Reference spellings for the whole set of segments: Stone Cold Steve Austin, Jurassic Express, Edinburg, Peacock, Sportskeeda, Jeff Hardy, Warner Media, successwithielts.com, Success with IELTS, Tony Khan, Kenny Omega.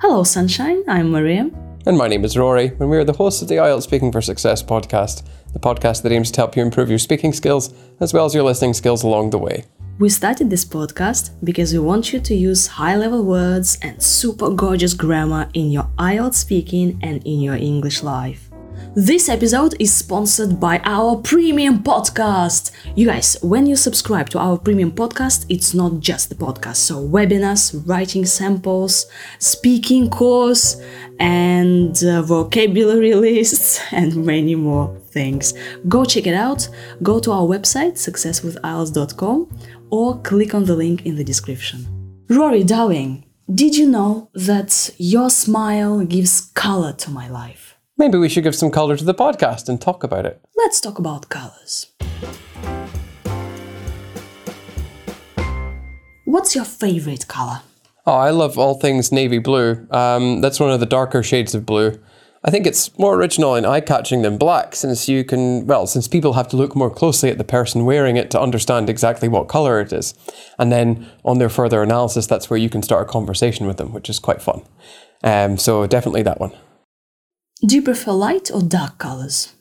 Hello, Sunshine. I'm Miriam. And my name is Rory, and we are the hosts of the IELTS Speaking for Success podcast, the podcast that aims to help you improve your speaking skills as well as your listening skills along the way. We started this podcast because we want you to use high-level words and super gorgeous grammar in your IELTS speaking and in your English life. This episode is sponsored by our premium podcast. You guys, when you subscribe to our premium podcast, it's not just the podcast. So webinars, writing samples, speaking course, and vocabulary lists, and many more things. Go check it out. Go to our website, successwithielts.com, or click on the link in the description. Rory, darling, did you know that your smile gives color to my life? Maybe we should give some color to the podcast and talk about it. Let's talk about colors. What's your favorite color? Oh, I love all things navy blue. That's one of the darker shades of blue. I think it's more original and eye-catching than black, since people have to look more closely at the person wearing it to understand exactly what color it is. And then on their further analysis, that's where you can start a conversation with them, which is quite fun. So definitely that one. Do you prefer light or dark colours?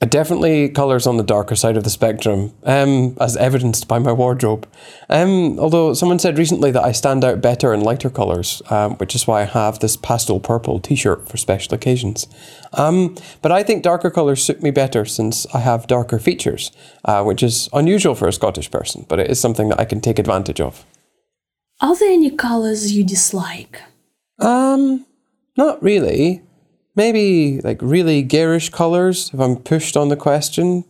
Definitely colours on the darker side of the spectrum, as evidenced by my wardrobe. Although someone said recently that I stand out better in lighter colours, which is why I have this pastel purple t-shirt for special occasions. But I think darker colours suit me better since I have darker features, which is unusual for a Scottish person, but it is something that I can take advantage of. Are there any colours you dislike? Not really. Maybe like really garish colours if I'm pushed on the question,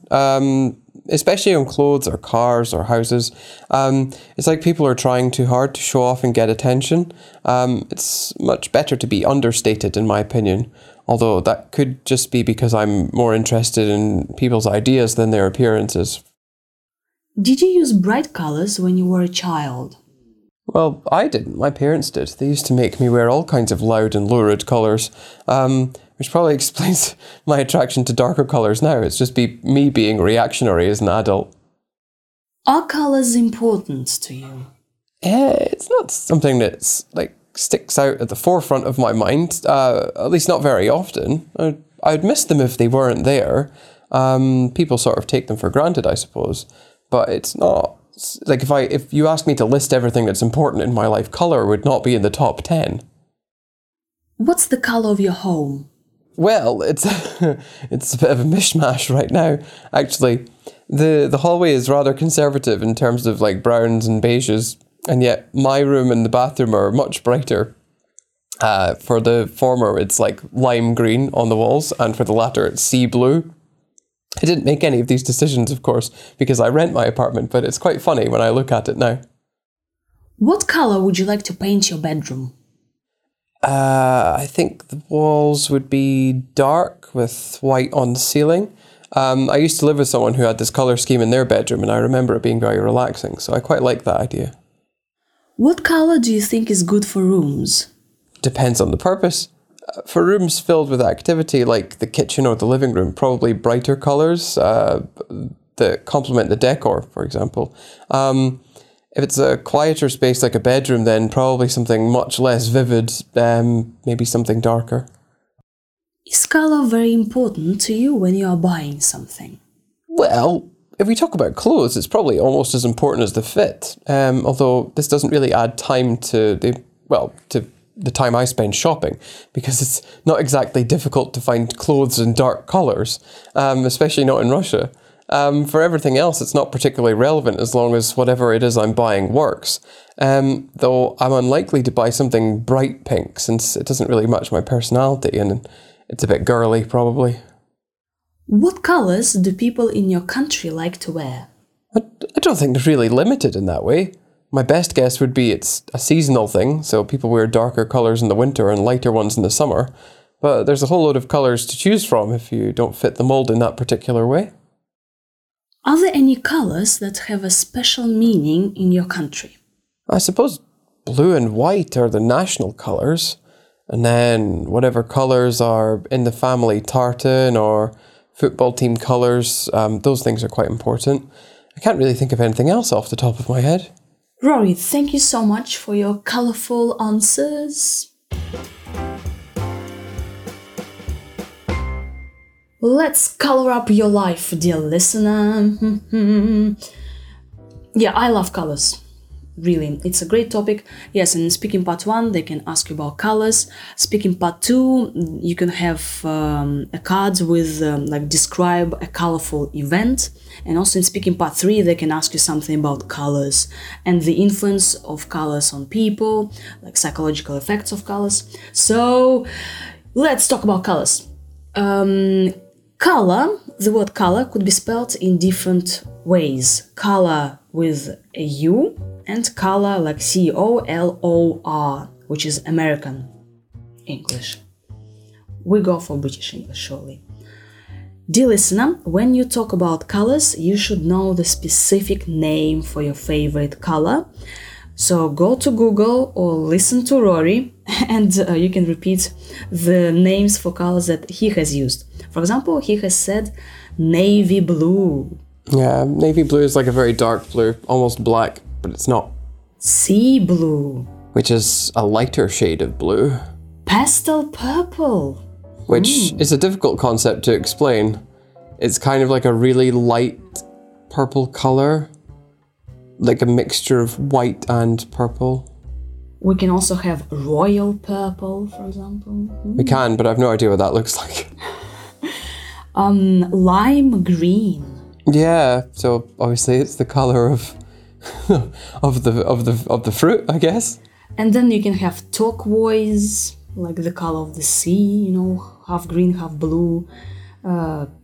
especially on clothes or cars or houses. It's like people are trying too hard to show off and get attention. It's much better to be understated in my opinion, although that could just be because I'm more interested in people's ideas than their appearances. Did you use bright colours when you were a child? Well, I didn't. My parents did. They used to make me wear all kinds of loud and lurid colours, which probably explains my attraction to darker colours now. It's just me being reactionary as an adult. Are colours important to you? Yeah, it's not something that's sticks out at the forefront of my mind, at least not very often. I'd miss them if they weren't there. People sort of take them for granted, I suppose, but it's not. If you ask me to list everything that's important in my life, colour would not be in the top 10. What's the colour of your home? Well, it's a bit of a mishmash right now, actually. The hallway is rather conservative in terms of browns and beiges, and yet my room and the bathroom are much brighter. For the former, it's lime green on the walls, and for the latter, it's sea blue. I didn't make any of these decisions, of course, because I rent my apartment, but it's quite funny when I look at it now. What colour would you like to paint your bedroom? I think the walls would be dark with white on the ceiling. I used to live with someone who had this colour scheme in their bedroom, and I remember it being very relaxing, so I quite like that idea. What colour do you think is good for rooms? Depends on the purpose. For rooms filled with activity, like the kitchen or the living room, probably brighter colours that complement the decor, for example. If it's a quieter space like a bedroom, then probably something much less vivid, maybe something darker. Is colour very important to you when you are buying something? Well, if we talk about clothes, it's probably almost as important as the fit, although this doesn't really add time to the time I spend shopping, because it's not exactly difficult to find clothes in dark colours, especially not in Russia. For everything else, it's not particularly relevant as long as whatever it is I'm buying works, though I'm unlikely to buy something bright pink since it doesn't really match my personality and it's a bit girly, probably. What colours do people in your country like to wear? I don't think they're really limited in that way. My best guess would be it's a seasonal thing, so people wear darker colours in the winter and lighter ones in the summer. But there's a whole load of colours to choose from if you don't fit the mould in that particular way. Are there any colours that have a special meaning in your country? I suppose blue and white are the national colours. And then whatever colours are in the family tartan or football team colours, those things are quite important. I can't really think of anything else off the top of my head. Rory, thank you so much for your colourful answers. Let's colour up your life, dear listener. Yeah, I love colours. Really, it's a great topic. Yes, and in speaking part 1, they can ask you about colors. Speaking part 2, you can have a card with like describe a colorful event. And also in speaking part 3, they can ask you something about colors and the influence of colors on people, like psychological effects of colors. So let's talk about colors. Color, the word color could be spelled in different ways. Color with a U, and color like C-O-L-O-R, which is American English. We go for British English, surely. Dear listener, when you talk about colors, you should know the specific name for your favorite color. So go to Google or listen to Rory, and you can repeat the names for colors that he has used. For example, he has said navy blue. Yeah, navy blue is like a very dark blue, almost black, but it's not. Sea blue. Which is a lighter shade of blue. Pastel purple. Which is a difficult concept to explain. It's kind of like a really light purple color, like a mixture of white and purple. We can also have royal purple, for example. We can, but I've no idea what that looks like. Lime green. Yeah, so obviously it's the color of the fruit, I guess. And then you can have turquoise, like the color of the sea, you know, half green, half blue.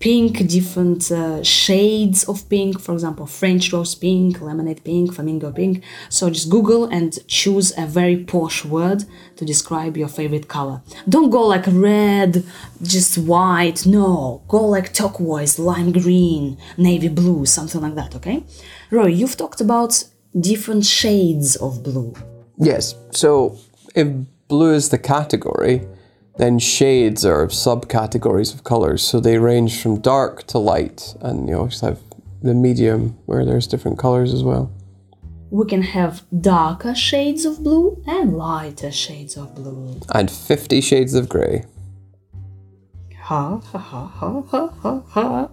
Pink, different shades of pink, for example, French rose pink, lemonade pink, flamingo pink. So just Google and choose a very posh word to describe your favorite color. Don't go like red, just white, no. Go like turquoise, lime green, navy blue, something like that, okay? Roy, you've talked about different shades of blue. Yes, so if blue is the category, then shades are subcategories of colors, so they range from dark to light, and you also have the medium where there's different colors as well. We can have darker shades of blue and lighter shades of blue. And 50 shades of grey. Ha ha ha ha ha ha ha.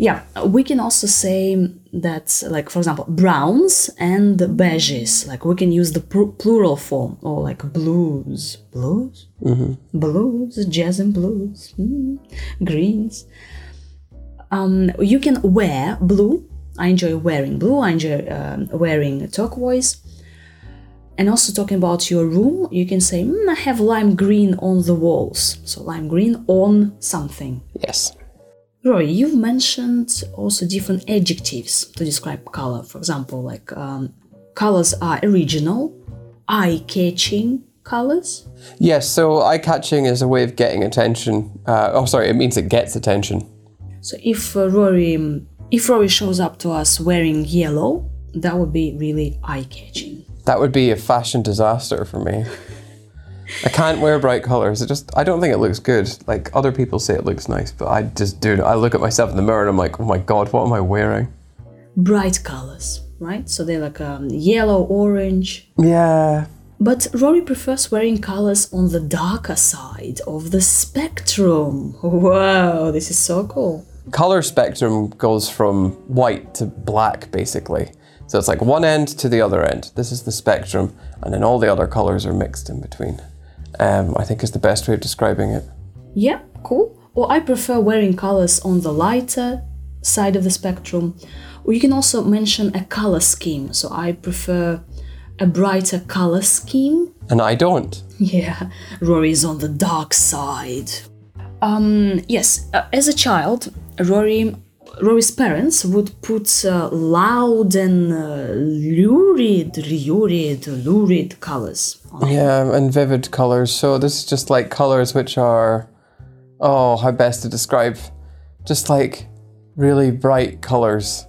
Yeah, we can also say that, like, for example, browns and beiges. Like, we can use the plural form, or like blues. Blues? Mm-hmm. Blues, jazz and blues, greens. You can wear blue. I enjoy wearing blue. I enjoy wearing turquoise. And also talking about your room, you can say, I have lime green on the walls. So lime green on something. Yes. Roy, you've mentioned also different adjectives to describe color. For example, like colors are original, eye-catching colors. Yes, so eye-catching is a way of getting attention. It means it gets attention. So if Rory shows up to us wearing yellow, that would be really eye-catching. That would be a fashion disaster for me. I can't wear bright colors. I don't think it looks good. Like, other people say it looks nice, but I just, I look at myself in the mirror and I'm like, oh my God, what am I wearing? Bright colors, right? So they're like yellow, orange. Yeah. But Rory prefers wearing colors on the darker side of the spectrum. Wow, this is so cool. Color spectrum goes from white to black, basically. So it's like one end to the other end. This is the spectrum, and then all the other colors are mixed in between. I think is the best way of describing it. Yeah, cool. Or I prefer wearing colors on the lighter side of the spectrum. Or you can also mention a color scheme. So I prefer a brighter color scheme. And I don't. Yeah, Rory is on the dark side. As a child, Rory's parents would put loud and lurid colors on. Yeah, and vivid colors. So this is just like colors which are, how best to describe, just like really bright colors.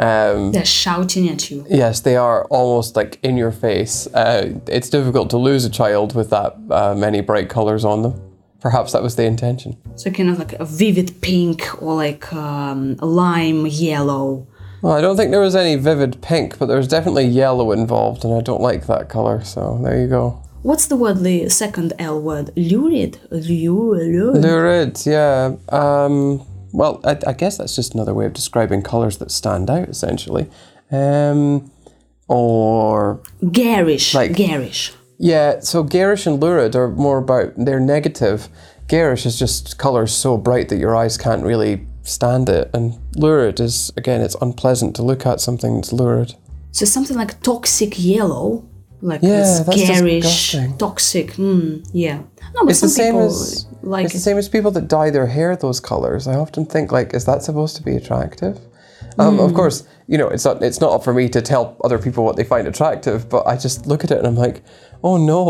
They're shouting at you. Yes, they are almost like in your face. It's difficult to lose a child with that many bright colors on them. Perhaps that was the intention. So kind of like a vivid pink or like lime yellow. Well, I don't think there was any vivid pink, but there was definitely yellow involved, and I don't like that color, so there you go. What's the word, the second L word? Lurid? Lurid? Lurid, yeah. Well, I guess that's just another way of describing colors that stand out, essentially. Or... garish, like, garish. Yeah, so garish and lurid are more about, they're negative. Garish is just colors so bright that your eyes can't really stand it, and lurid is, again, it's unpleasant to look at something that's lurid. So something like toxic yellow, like garish, toxic, yeah. No, but it's some people like it's the same as people that dye their hair those colors. I often think, like, is that supposed to be attractive? Of course, you know, it's not up for me to tell other people what they find attractive, but I just look at it and I'm like, oh no,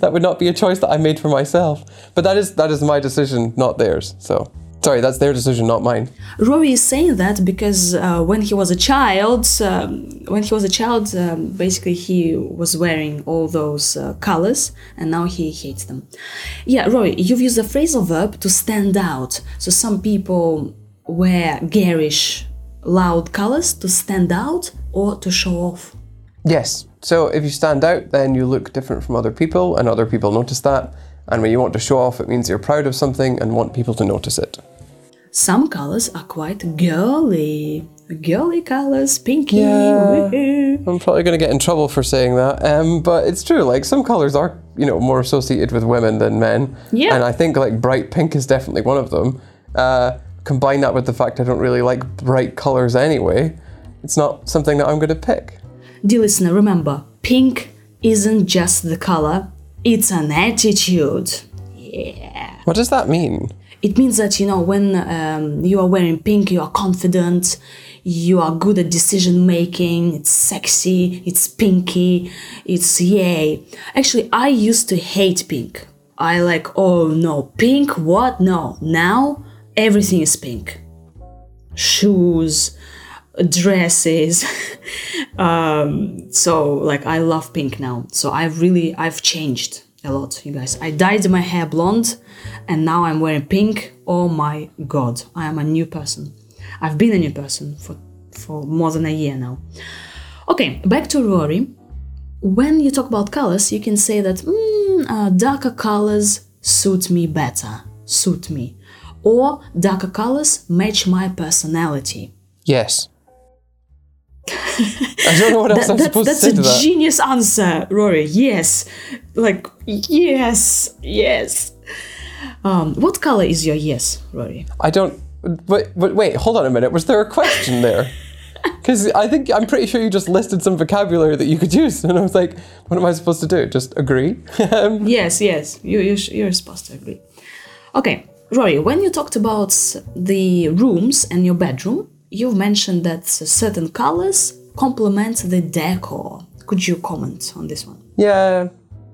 that would not be a choice that I made for myself. But that is my decision, not theirs, so... Sorry, that's their decision, not mine. Rory is saying that because when he was a child, basically he was wearing all those colors, and now he hates them. Yeah, Rory, you've used a phrasal verb to stand out. So some people wear garish, loud colors to stand out or to show off. Yes. So if you stand out, then you look different from other people, and other people notice that. And when you want to show off, it means you're proud of something and want people to notice it. Some colors are quite girly colors, pinky. Yeah, I'm probably going to get in trouble for saying that, but it's true. Like, some colors are, you know, more associated with women than men. Yeah. And I think, like, bright pink is definitely one of them. Combine that with the fact I don't really like bright colors anyway. It's not something that I'm going to pick. Dear listener, remember, pink isn't just the color. It's an attitude. Yeah. What does that mean? It means that, you know, when you are wearing pink, you are confident, you are good at decision making, it's sexy, it's pinky, it's yay. Actually, I used to hate pink. I like, oh no, pink, what? No. Now, everything is pink. Shoes, dresses. So, like, I love pink now. So I've changed a lot, you guys. I dyed my hair blonde and now I'm wearing pink. Oh my God, I am a new person. I've been a new person for more than a year now. Okay, back to Rory. When you talk about colors, you can say that darker colors suit me better, suit me. Or darker colors match my personality. Yes. I don't know what else I'm supposed to say to that. That's a genius answer, Rory. Yes. Like, yes, yes. What color is your yes, Rory? I don't... But wait, hold on a minute. Was there a question there? Because I'm pretty sure you just listed some vocabulary that you could use. And I was like, what am I supposed to do? Just agree? Yes. You're supposed to agree. Okay, Rory, when you talked about the rooms and your bedroom, you've mentioned that certain colors complement the decor. Could you comment on this one? Yeah,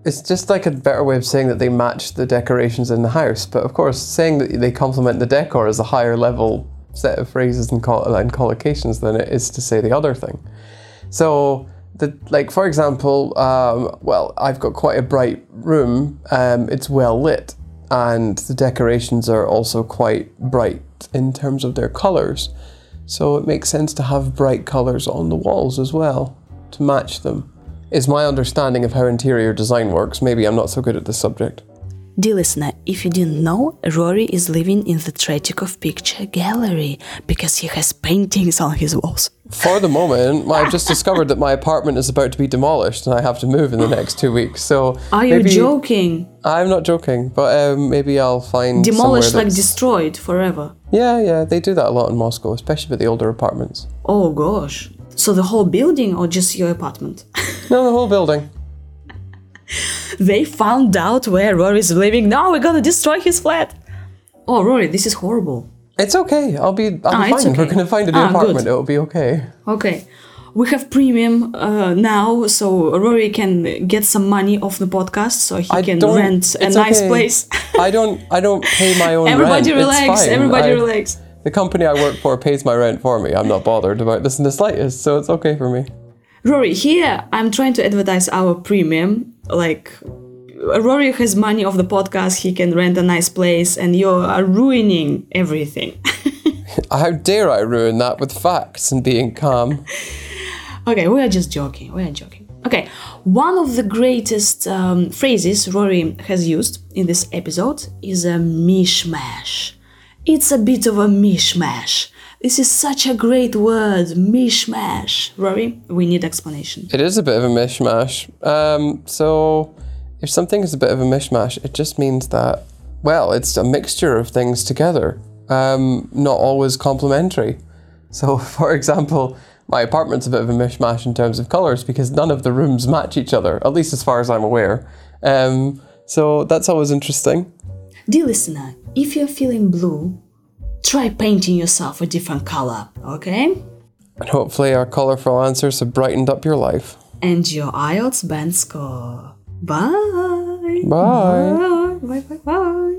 it's just like a better way of saying that they match the decorations in the house. But of course, saying that they complement the decor is a higher level set of phrases and collocations than it is to say the other thing. So, for example, I've got quite a bright room. It's well lit, and the decorations are also quite bright in terms of their colors. So it makes sense to have bright colours on the walls as well, to match them. It's my understanding of how interior design works. Maybe I'm not so good at this subject. Dear listener, if you didn't know, Rory is living in the Tretyakov Picture Gallery because he has paintings on his walls. For the moment, I've just discovered that my apartment is about to be demolished and I have to move in the next 2 weeks. So are you joking? I'm not joking, but maybe I'll find demolished, like destroyed forever. Yeah, they do that a lot in Moscow, especially with the older apartments. Oh gosh! So the whole building or just your apartment? No, the whole building. They found out where Rory's living. Now we're gonna destroy his flat. Oh, Rory, this is horrible. It's okay. I'll be fine. Okay. We're gonna find a new apartment. Good. It'll be okay. Okay, we have premium now, so Rory can get some money off the podcast, so he can rent a nice place. I don't pay my own rent. Everybody relax. The company I work for pays my rent for me. I'm not bothered about this in the slightest, so it's okay for me. Rory, here I'm trying to advertise our premium. Like, Rory has money off the podcast, he can rent a nice place, and you are ruining everything. How dare I ruin that with facts and being calm? Okay, we are just joking. Okay, one of the greatest phrases Rory has used in this episode is a mishmash. It's a bit of a mishmash. This is such a great word, mishmash. Rory, we need explanation. It is a bit of a mishmash. So if something is a bit of a mishmash, it just means that, well, it's a mixture of things together, not always complementary. So, for example, my apartment's a bit of a mishmash in terms of colours because none of the rooms match each other, at least as far as I'm aware. So that's always interesting. Dear listener, if you're feeling blue, try painting yourself a different colour, okay? And hopefully our colourful answers have brightened up your life. And your IELTS band score. Bye! Bye! Bye, bye, bye!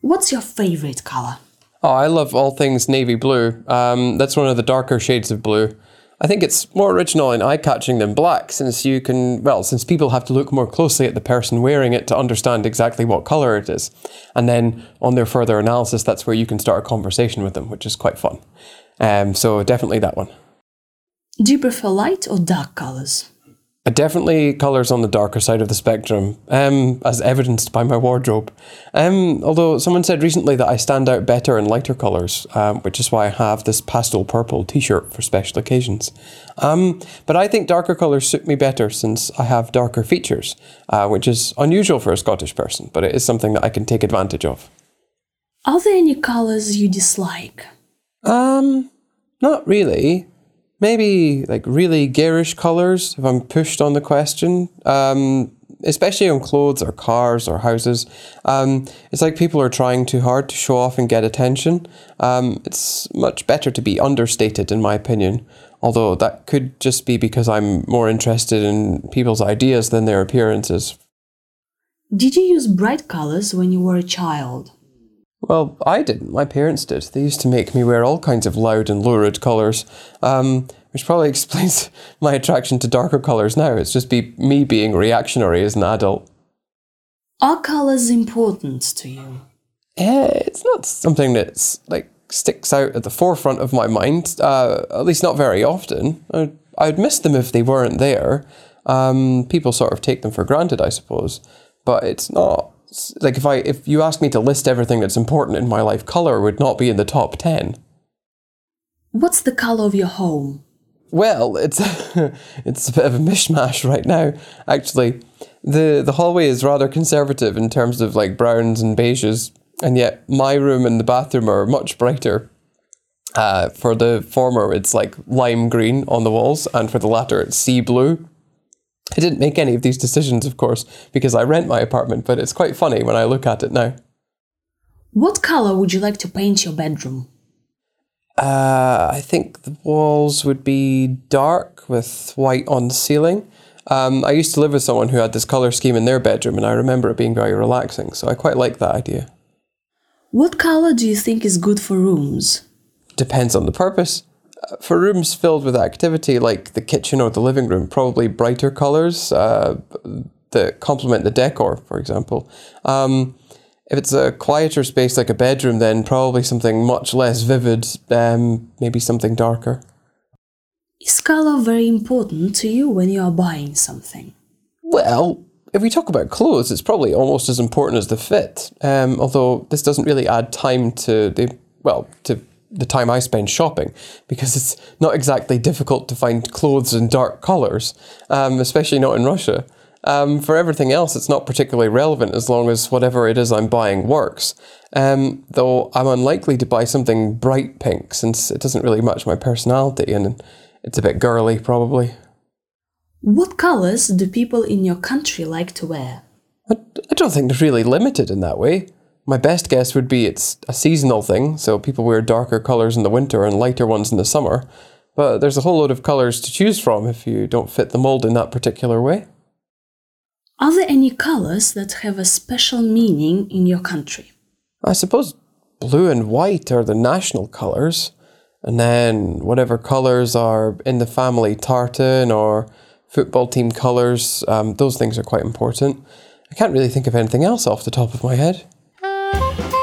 What's your favourite colour? Oh, I love all things navy blue. That's one of the darker shades of blue. I think it's more original and eye-catching than black, since you can, well, since people have to look more closely at the person wearing it to understand exactly what colour it is. And then on their further analysis, that's where you can start a conversation with them, which is quite fun. So definitely that one. Do you prefer light or dark colours? Definitely colours on the darker side of the spectrum, as evidenced by my wardrobe. Although someone said recently that I stand out better in lighter colours, which is why I have this pastel purple t-shirt for special occasions. But I think darker colours suit me better since I have darker features, which is unusual for a Scottish person, but it is something that I can take advantage of. Are there any colours you dislike? Not really. Maybe like really garish colours, if I'm pushed on the question, especially on clothes or cars or houses. It's like people are trying too hard to show off and get attention. It's much better to be understated, in my opinion, although that could just be because I'm more interested in people's ideas than their appearances. Did you use bright colours when you were a child? Well, I didn't. My parents did. They used to make me wear all kinds of loud and lurid colours, which probably explains my attraction to darker colours now. It's just me being reactionary as an adult. Are colours important to you? It's not something that's like sticks out at the forefront of my mind, at least not very often. I'd miss them if they weren't there. People sort of take them for granted, I suppose, but it's not. Like if you asked me to list everything that's important in my life, colour would not be in the top 10. What's the colour of your home? Well, it's a bit of a mishmash right now, actually. The hallway is rather conservative in terms of like browns and beiges, and yet my room and the bathroom are much brighter. For the former, it's like lime green on the walls, and for the latter, it's sea blue. I didn't make any of these decisions, of course, because I rent my apartment, but it's quite funny when I look at it now. What colour would you like to paint your bedroom? I think the walls would be dark with white on the ceiling. I used to live with someone who had this colour scheme in their bedroom, and I remember it being very relaxing, so I quite like that idea. What colour do you think is good for rooms? Depends on the purpose. For rooms filled with activity, like the kitchen or the living room, probably brighter colours that complement the decor, for example. If it's a quieter space like a bedroom, then probably something much less vivid, maybe something darker. Is colour very important to you when you are buying something? Well, if we talk about clothes, it's probably almost as important as the fit, although this doesn't really add time to the time I spend shopping, because it's not exactly difficult to find clothes in dark colours, especially not in Russia. For everything else, it's not particularly relevant as long as whatever it is I'm buying works, though I'm unlikely to buy something bright pink since it doesn't really match my personality and it's a bit girly, probably. What colours do people in your country like to wear? I don't think they're really limited in that way. My best guess would be it's a seasonal thing, so people wear darker colours in the winter and lighter ones in the summer. But there's a whole load of colours to choose from if you don't fit the mould in that particular way. Are there any colours that have a special meaning in your country? I suppose blue and white are the national colours, and then whatever colours are in the family tartan or football team colours, those things are quite important. I can't really think of anything else off the top of my head.